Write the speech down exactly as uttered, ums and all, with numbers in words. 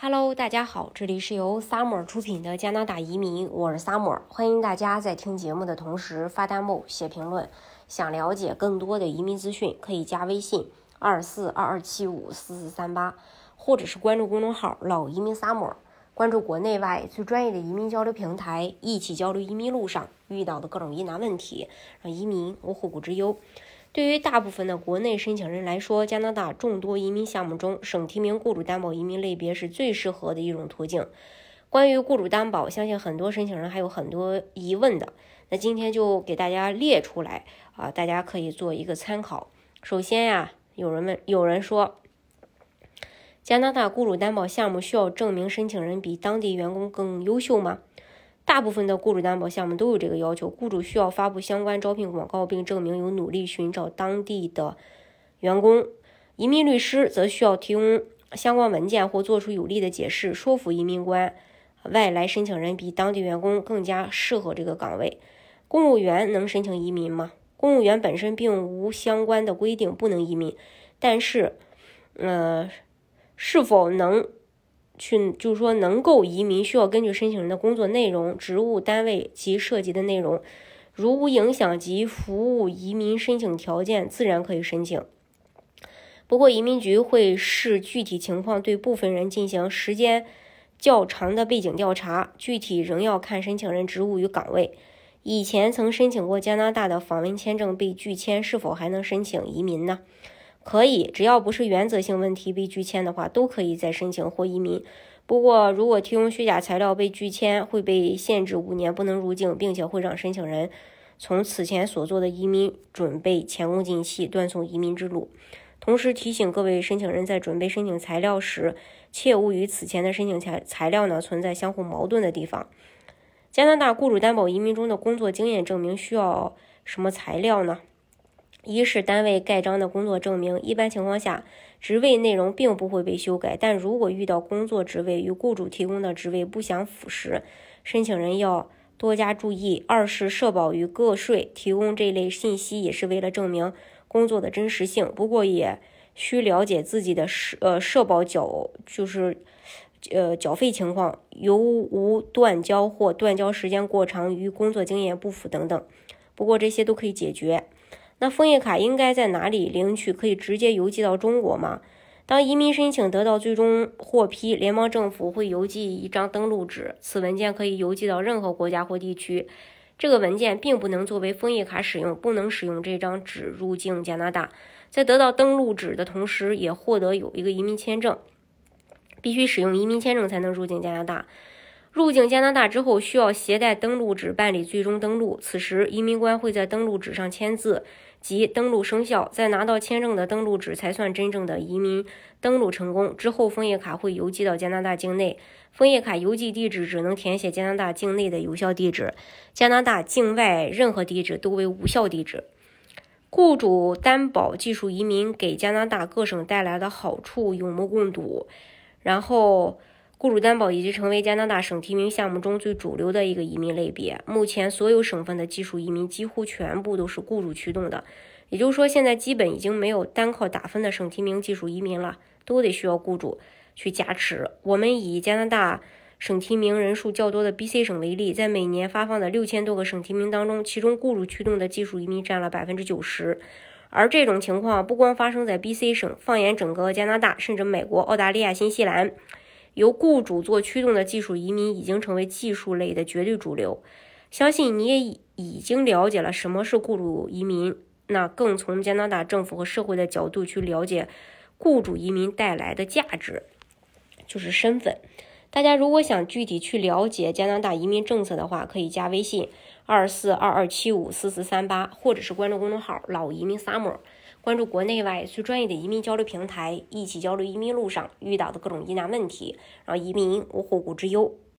Hello， 大家好，这里是由 Summer 出品的加拿大移民，我是 Summer， 欢迎大家在听节目的同时发弹幕、写评论。想了解更多的移民资讯，可以加微信二四二二七五四四三八，或者是关注公众号“老移民 Summer”， 关注国内外最专业的移民交流平台，一起交流移民路上遇到的各种疑难问题，让移民无后顾之忧。对于大部分的国内申请人来说，加拿大众多移民项目中，省提名雇主担保移民类别是最适合的一种途径。关于雇主担保，相信很多申请人还有很多疑问的，那今天就给大家列出来啊，大家可以做一个参考。首先呀、啊，有人们有人说，加拿大雇主担保项目需要证明申请人比当地员工更优秀吗？大部分的雇主担保项目都有这个要求，雇主需要发布相关招聘广告，并证明有努力寻找当地的员工。移民律师则需要提供相关文件或做出有力的解释，说服移民官外来申请人比当地员工更加适合这个岗位。公务员能申请移民吗？公务员本身并无相关的规定不能移民，但是呃，是否能去就是说能够移民，需要根据申请人的工作内容、职务单位及涉及的内容，如无影响及服务移民申请条件，自然可以申请。不过移民局会视具体情况对部分人进行时间较长的背景调查，具体仍要看申请人职务与岗位。以前曾申请过加拿大的访问签证被拒签，是否还能申请移民呢？可以，只要不是原则性问题被拒签的话，都可以再申请或移民。不过如果提供虚假材料被拒签，会被限制五年不能入境，并且会让申请人从此前所做的移民准备前功尽弃，断送移民之路。同时提醒各位申请人，在准备申请材料时，切勿与此前的申请材材料呢存在相互矛盾的地方。加拿大雇主担保移民中的工作经验证明需要什么材料呢？一是单位盖章的工作证明，一般情况下，职位内容并不会被修改，但如果遇到工作职位与雇主提供的职位不相符时，申请人要多加注意。二是社保与个税，提供这类信息也是为了证明工作的真实性，不过也需了解自己的社呃社保缴就是呃缴费情况，有无断交或断交时间过长，与工作经验不符等等。不过这些都可以解决。那枫叶卡应该在哪里领取？可以直接邮寄到中国吗？当移民申请得到最终获批，联邦政府会邮寄一张登录纸，此文件可以邮寄到任何国家或地区。这个文件并不能作为枫叶卡使用，不能使用这张纸入境加拿大。在得到登录纸的同时，也获得有一个移民签证，必须使用移民签证才能入境加拿大。入境加拿大之后，需要携带登录纸办理最终登录，此时移民官会在登录纸上签字，即登录生效，在拿到签证的登录纸才算真正的移民登录成功。之后枫叶卡会邮寄到加拿大境内，枫叶卡邮寄地址只能填写加拿大境内的有效地址，加拿大境外任何地址都为无效地址。雇主担保技术移民给加拿大各省带来的好处有目共睹，然后雇主担保已经成为加拿大省提名项目中最主流的一个移民类别。目前所有省份的技术移民几乎全部都是雇主驱动的，也就是说现在基本已经没有单靠打分的省提名技术移民了，都得需要雇主去加持。我们以加拿大省提名人数较多的 B C 省为例，在每年发放的六千多个省提名当中，其中雇主驱动的技术移民占了百分之九十。而这种情况不光发生在 B C 省，放眼整个加拿大，甚至美国、澳大利亚、新西兰，由雇主做驱动的技术移民已经成为技术类的绝对主流。相信你也已经了解了什么是雇主移民，那更从加拿大政府和社会的角度去了解雇主移民带来的价值，就是身份。大家如果想具体去了解加拿大移民政策的话，可以加微信二四二二七五四四三八，或者是关注公众号“老移民 Summer”。关注国内外最专业的移民交流平台，一起交流移民路上遇到的各种疑难问题，让移民无后顾之忧。